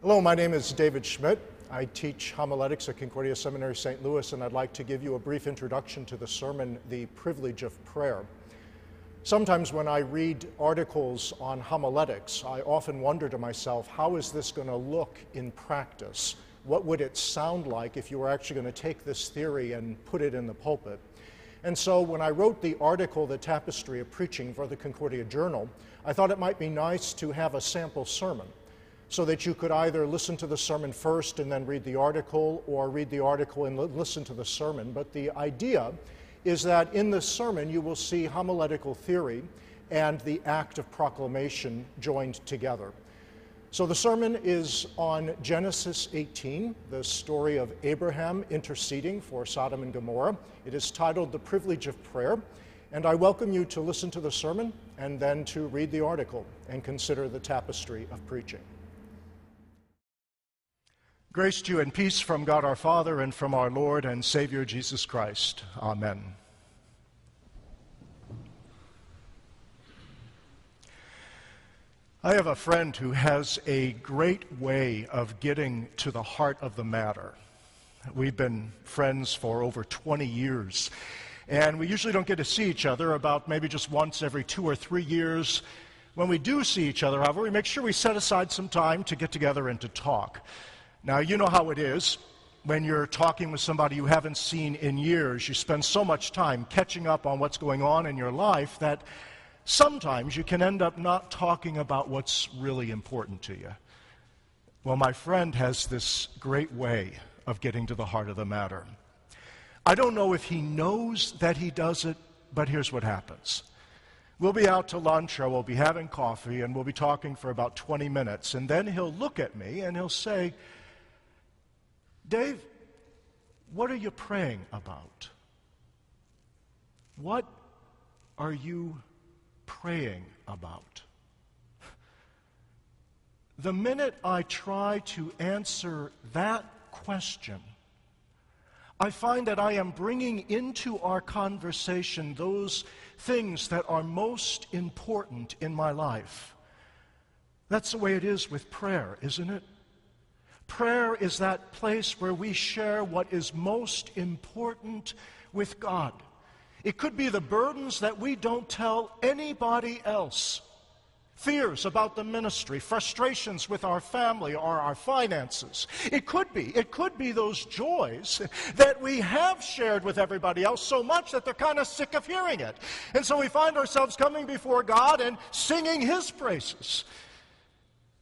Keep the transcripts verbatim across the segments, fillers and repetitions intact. Hello, my name is David Schmitt. I teach homiletics at Concordia Seminary Saint Louis, and I'd like to give you a brief introduction to the sermon, The Privilege of Prayer. Sometimes when I read articles on homiletics, I often wonder to myself, how is this going to look in practice? What would it sound like if you were actually going to take this theory and put it in the pulpit? And so when I wrote the article, The Tapestry of Preaching, for the Concordia Journal, I thought it might be nice to have a sample sermon, so that you could either listen to the sermon first and then read the article, or read the article and listen to the sermon. But the idea is that in the sermon you will see homiletical theory and the act of proclamation joined together. So the sermon is on Genesis eighteen, the story of Abraham interceding for Sodom and Gomorrah. It is titled The Privilege of Prayer, and I welcome you to listen to the sermon and then to read the article and consider the tapestry of preaching. Grace to you and peace from God our Father and from our Lord and Savior Jesus Christ. Amen. I have a friend who has a great way of getting to the heart of the matter. We've been friends for over twenty years, and we usually don't get to see each other, about maybe just once every two or three years. When we do see each other, however, we make sure we set aside some time to get together and to talk. Now, you know how it is when you're talking with somebody you haven't seen in years. You spend so much time catching up on what's going on in your life that sometimes you can end up not talking about what's really important to you. Well, my friend has this great way of getting to the heart of the matter. I don't know if he knows that he does it, but here's what happens. We'll be out to lunch, or we'll be having coffee, and we'll be talking for about twenty minutes, and then he'll look at me and he'll say, "Dave, what are you praying about? What are you praying about?" The minute I try to answer that question, I find that I am bringing into our conversation those things that are most important in my life. That's the way it is with prayer, isn't it? Prayer is that place where we share what is most important with God. It could be the burdens that we don't tell anybody else. Fears about the ministry, frustrations with our family or our finances. It could be, it could be those joys that we have shared with everybody else so much that they're kind of sick of hearing it. And so we find ourselves coming before God and singing His praises.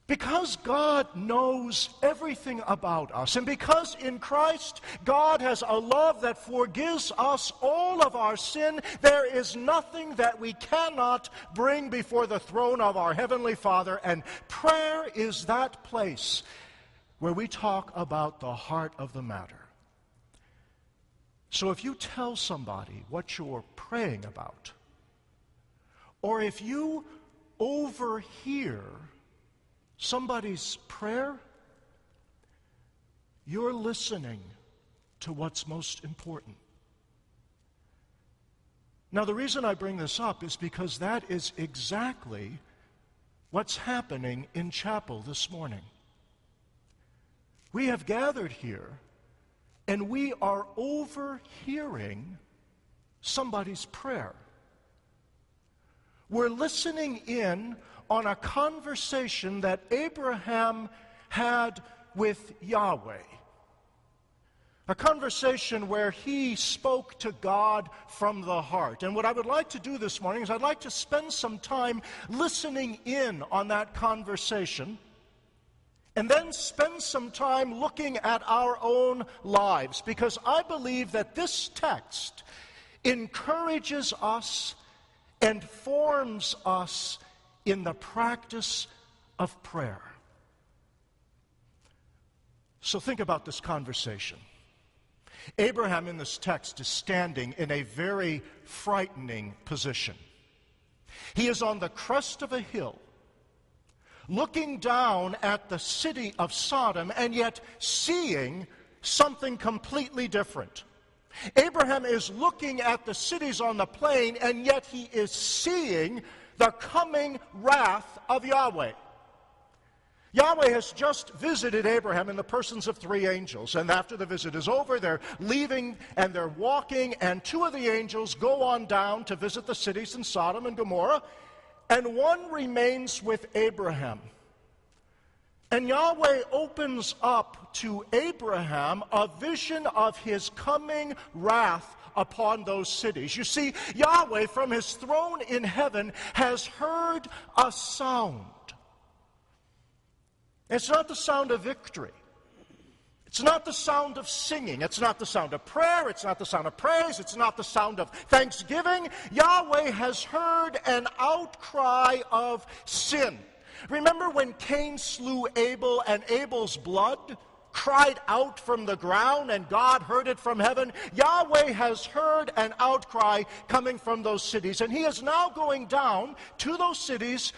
Because God knows everything about us, and because in Christ God has a love that forgives us all of our sin, there is nothing that we cannot bring before the throne of our Heavenly Father, and prayer is that place where we talk about the heart of the matter. So if you tell somebody what you're praying about, or if you overhear somebody's prayer, you're listening to what's most important. Now, the reason I bring this up is because that is exactly what's happening in chapel this morning. We have gathered here, and we are overhearing somebody's prayer. We're listening in on a conversation that Abraham had with Yahweh. A conversation where he spoke to God from the heart. And what I would like to do this morning is I'd like to spend some time listening in on that conversation, and then spend some time looking at our own lives, because I believe that this text encourages us and forms us in the practice of prayer. So think about this conversation. Abraham in this text is standing in a very frightening position. He is on the crest of a hill, looking down at the city of Sodom, and yet seeing something completely different. Abraham is looking at the cities on the plain, and yet he is seeing the coming wrath of Yahweh. Yahweh has just visited Abraham in the persons of three angels, and after the visit is over, they're leaving and they're walking, and two of the angels go on down to visit the cities in Sodom and Gomorrah, and one remains with Abraham. And Yahweh opens up to Abraham a vision of his coming wrath upon those cities. You see, Yahweh from his throne in heaven has heard a sound. It's not the sound of victory. It's not the sound of singing. It's not the sound of prayer. It's not the sound of praise. It's not the sound of thanksgiving. Yahweh has heard an outcry of sin. Remember when Cain slew Abel and Abel's blood cried out from the ground and God heard it from heaven? Yahweh has heard an outcry coming from those cities, and he is now going down to those cities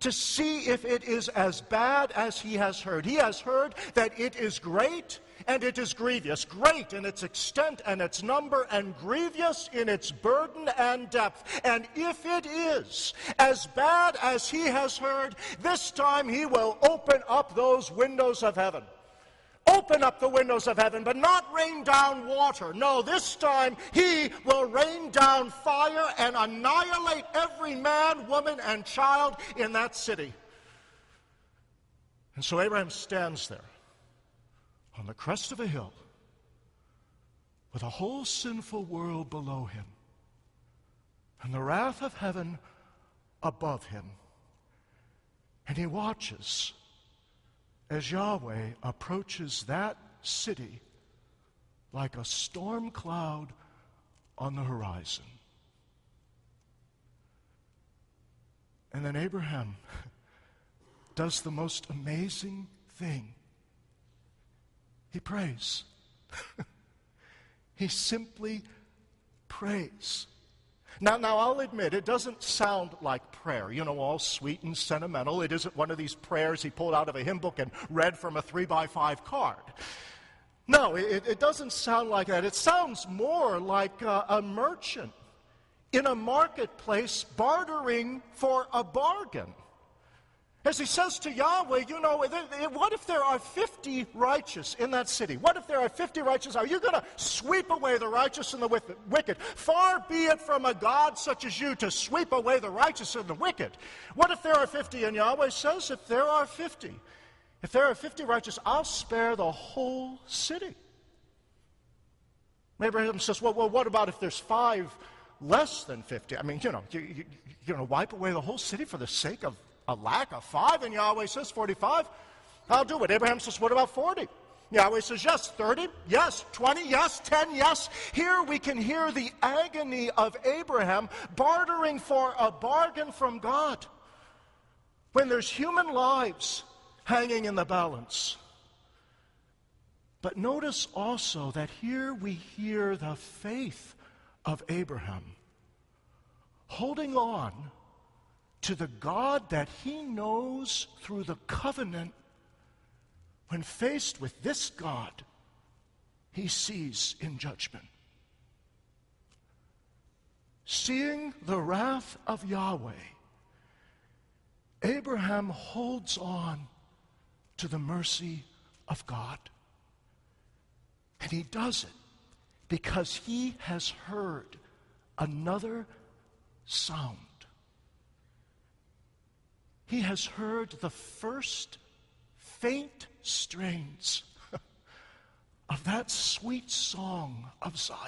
to see if it is as bad as he has heard. He has heard that it is great and it is grievous, great in its extent and its number, and grievous in its burden and depth. And if it is as bad as he has heard, this time he will open up those windows of heaven. Open up the windows of heaven, but not rain down water. No, this time he will rain down fire and annihilate every man, woman, and child in that city. And so Abraham stands there on the crest of a hill with a whole sinful world below him and the wrath of heaven above him. And he watches as Yahweh approaches that city like a storm cloud on the horizon. And then Abraham does the most amazing thing. He prays. He simply prays. Now, now, I'll admit, it doesn't sound like prayer, you know, all sweet and sentimental. It isn't one of these prayers he pulled out of a hymn book and read from a three by five card. No, it, it doesn't sound like that. It sounds more like a, a merchant in a marketplace bartering for a bargain. As he says to Yahweh, you know, what if there are fifty righteous in that city? What if there are fifty righteous? Are you going to sweep away the righteous and the wicked? Far be it from a God such as you to sweep away the righteous and the wicked. What if there are fifty? And Yahweh says, if there are fifty, if there are fifty righteous, I'll spare the whole city. Abraham says, well, well what about if there's five less than fifty? I mean, you know, you, you, you're going to wipe away the whole city for the sake of a lack of five? And Yahweh says, forty-five, I'll do it. Abraham says, what about forty? Yahweh says, yes. thirty, yes. twenty, yes. ten, yes. Here we can hear the agony of Abraham bartering for a bargain from God when there's human lives hanging in the balance. But notice also that here we hear the faith of Abraham holding on to the God that he knows through the covenant. When faced with this God, he sees in judgment. Seeing the wrath of Yahweh, Abraham holds on to the mercy of God. And he does it because he has heard another sound. He has heard the first faint strains of that sweet song of Zion.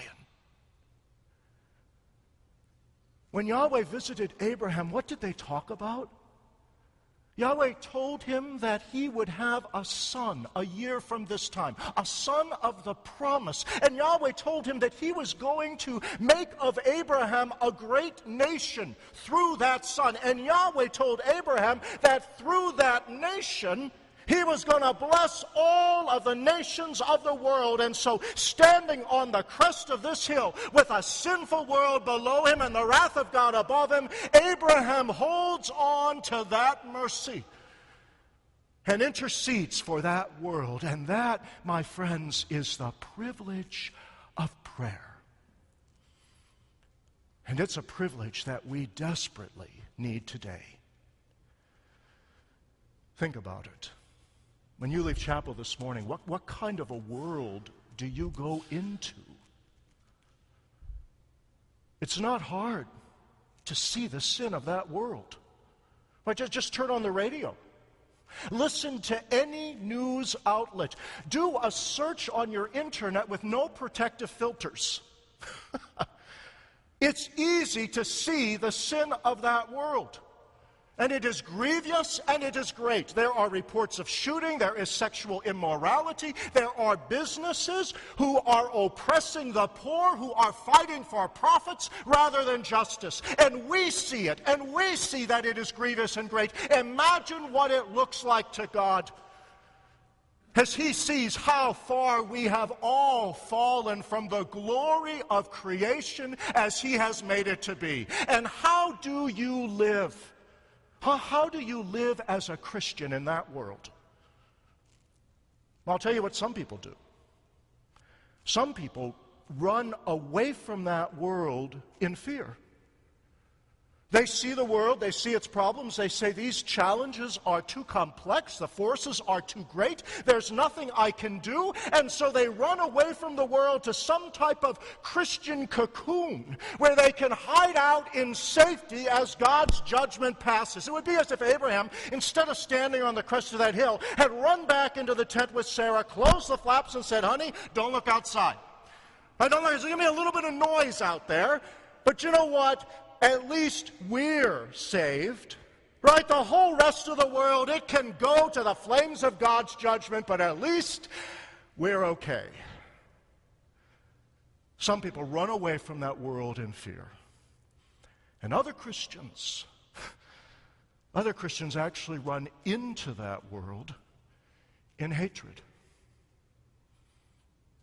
When Yahweh visited Abraham, what did they talk about? Yahweh told him that he would have a son a year from this time, a son of the promise. And Yahweh told him that he was going to make of Abraham a great nation through that son. And Yahweh told Abraham that through that nation, he was going to bless all of the nations of the world. And so, standing on the crest of this hill with a sinful world below him and the wrath of God above him, Abraham holds on to that mercy and intercedes for that world. And that, my friends, is the privilege of prayer. And it's a privilege that we desperately need today. Think about it. When you leave chapel this morning, what, what kind of a world do you go into? It's not hard to see the sin of that world. Right, just, just turn on the radio. Listen to any news outlet. Do a search on your internet with no protective filters. It's easy to see the sin of that world. And it is grievous and it is great. There are reports of shooting, there is sexual immorality, there are businesses who are oppressing the poor, who are fighting for profits rather than justice. And we see it, and we see that it is grievous and great. Imagine what it looks like to God as he sees how far we have all fallen from the glory of creation as he has made it to be. And how do you live? How, how do you live as a Christian in that world? Well, I'll tell you what some people do. Some people run away from that world in fear. They see the world, they see its problems, they say these challenges are too complex, the forces are too great, there's nothing I can do, and so they run away from the world to some type of Christian cocoon where they can hide out in safety as God's judgment passes. It would be as if Abraham, instead of standing on the crest of that hill, had run back into the tent with Sarah, closed the flaps and said, "Honey, don't look outside. I don't know, there's going to be a little bit of noise out there, but you know what? At least we're saved, right? The whole rest of the world, it can go to the flames of God's judgment, but at least we're okay." Some people run away from that world in fear. And other Christians, other Christians actually run into that world in hatred.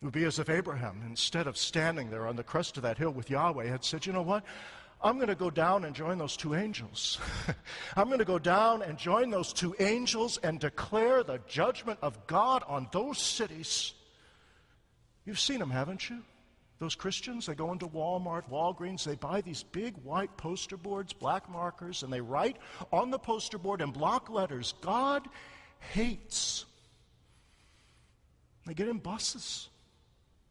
It would be as if Abraham, instead of standing there on the crest of that hill with Yahweh, had said, "You know what? I'm going to go down and join those two angels. I'm going to go down and join those two angels and declare the judgment of God on those cities." You've seen them, haven't you? Those Christians, they go into Walmart, Walgreens, they buy these big white poster boards, black markers, and they write on the poster board in block letters, "God hates." They get in buses.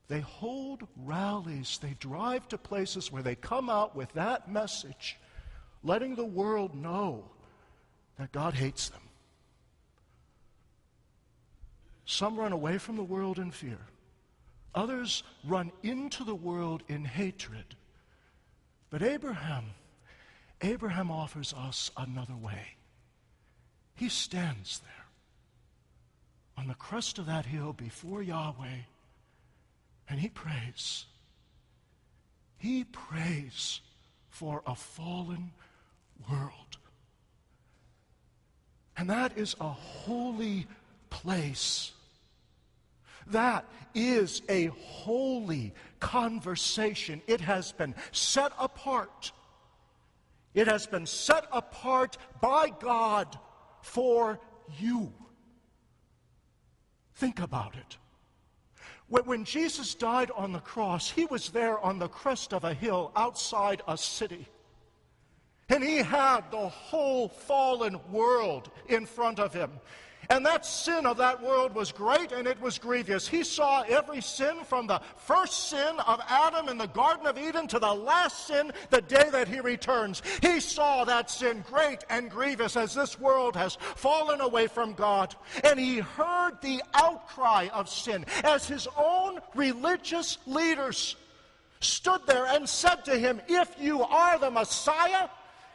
They hold rallies, they drive to places where they come out with that message, letting the world know that God hates them. Some run away from the world in fear. Others run into the world in hatred. But Abraham, Abraham offers us another way. He stands there on the crest of that hill before Yahweh, and he prays. He prays for a fallen world. And that is a holy place. That is a holy conversation. It has been set apart. It has been set apart by God for you. Think about it. When Jesus died on the cross, he was there on the crest of a hill outside a city. And he had the whole fallen world in front of him. And that sin of that world was great and it was grievous. He saw every sin from the first sin of Adam in the Garden of Eden to the last sin the day that he returns. He saw that sin great and grievous as this world has fallen away from God. And he heard the outcry of sin as his own religious leaders stood there and said to him, "If you are the Messiah,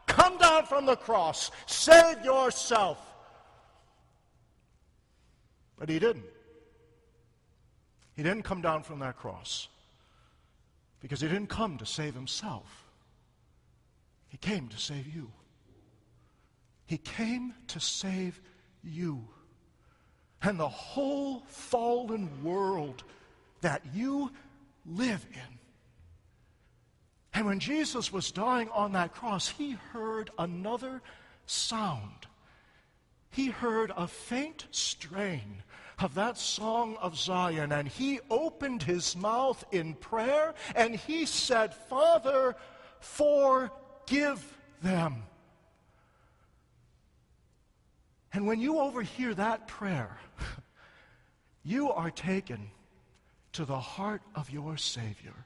come down from the cross, save yourself." But he didn't. He didn't come down from that cross because he didn't come to save himself. He came to save you. He came to save you. And the whole fallen world that you live in. And when Jesus was dying on that cross, he heard another sound. He heard a faint strain of that song of Zion, and he opened his mouth in prayer, and he said, "Father, forgive them." And when you overhear that prayer, you are taken to the heart of your Savior.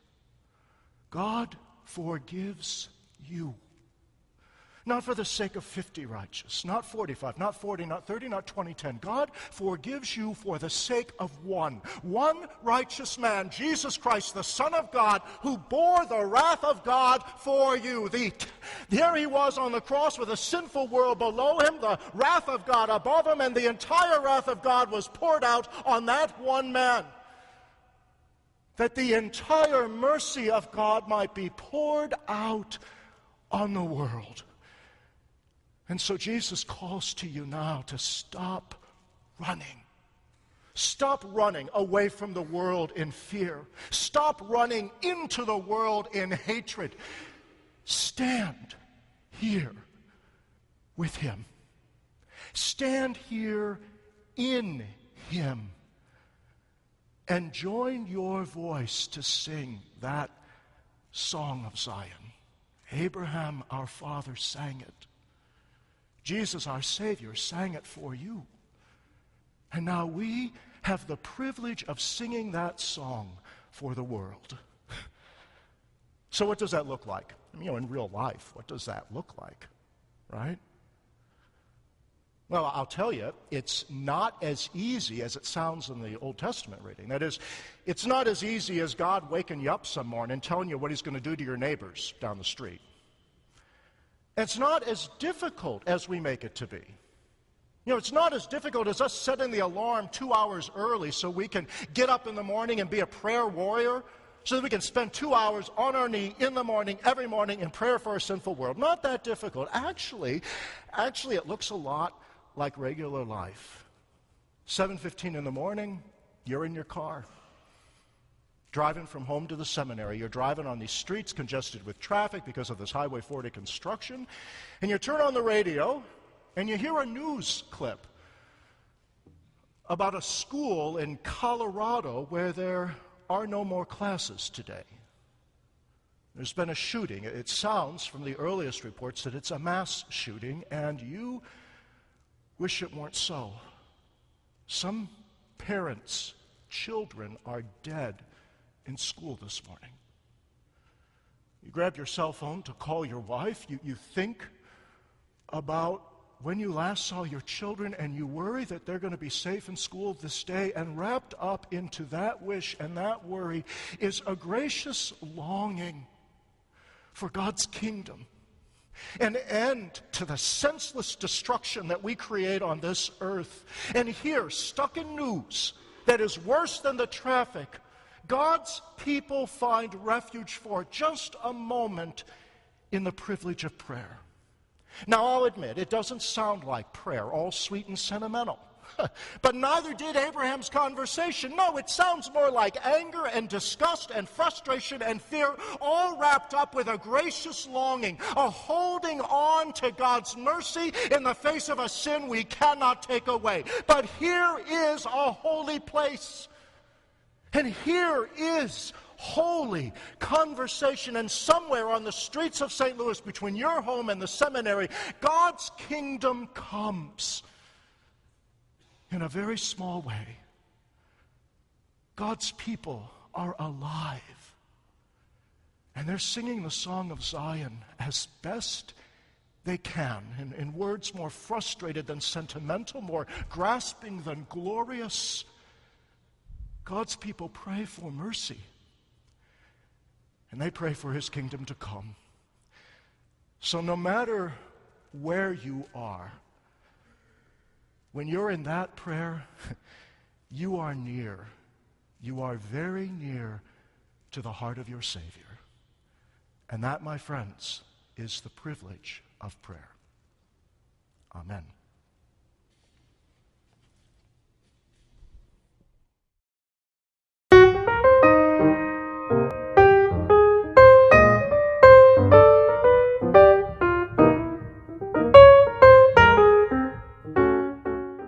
God forgives you. Not for the sake of fifty righteous, not forty-five, not forty, not thirty, not twenty, ten. God forgives you for the sake of one, one righteous man, Jesus Christ, the Son of God, who bore the wrath of God for you. The, there he was on the cross with a sinful world below him, the wrath of God above him, and the entire wrath of God was poured out on that one man, that the entire mercy of God might be poured out on the world. And so Jesus calls to you now to stop running. Stop running away from the world in fear. Stop running into the world in hatred. Stand here with him. Stand here in him. And join your voice to sing that song of Zion. Abraham, our father, sang it. Jesus, our Savior, sang it for you. And now we have the privilege of singing that song for the world. So what does that look like? I mean, you know, in real life, what does that look like, right? Well, I'll tell you, it's not as easy as it sounds in the Old Testament reading. That is, it's not as easy as God waking you up some morning and telling you what he's going to do to your neighbors down the street. It's not as difficult as we make it to be. You know, it's not as difficult as us setting the alarm two hours early so we can get up in the morning and be a prayer warrior, so that we can spend two hours on our knee in the morning, every morning, in prayer for our sinful world. Not that difficult. Actually, actually, it looks a lot like regular life. seven fifteen in the morning, you're in your car, driving from home to the seminary. You're driving on these streets congested with traffic because of this Highway forty construction, and you turn on the radio, and you hear a news clip about a school in Colorado where there are no more classes today. There's been a shooting. It sounds from the earliest reports that it's a mass shooting, and you wish it weren't so. Some parents' children are dead in school this morning. You grab your cell phone to call your wife. You, you think about when you last saw your children, and you worry that they're going to be safe in school this day. And wrapped up into that wish and that worry is a gracious longing for God's kingdom, an end to the senseless destruction that we create on this earth. And here, stuck in news that is worse than the traffic, God's people find refuge for just a moment in the privilege of prayer. Now, I'll admit, it doesn't sound like prayer, all sweet and sentimental. But neither did Abraham's conversation. No, it sounds more like anger and disgust and frustration and fear, all wrapped up with a gracious longing, a holding on to God's mercy in the face of a sin we cannot take away. But here is a holy place. And here is holy conversation, and somewhere on the streets of Saint Louis, between your home and the seminary, God's kingdom comes in a very small way. God's people are alive, and they're singing the song of Zion as best they can, in, in words more frustrated than sentimental, more grasping than glorious. God's people pray for mercy, and they pray for his kingdom to come. So no matter where you are, when you're in that prayer, you are near. You are very near to the heart of your Savior. And that, my friends, is the privilege of prayer. Amen.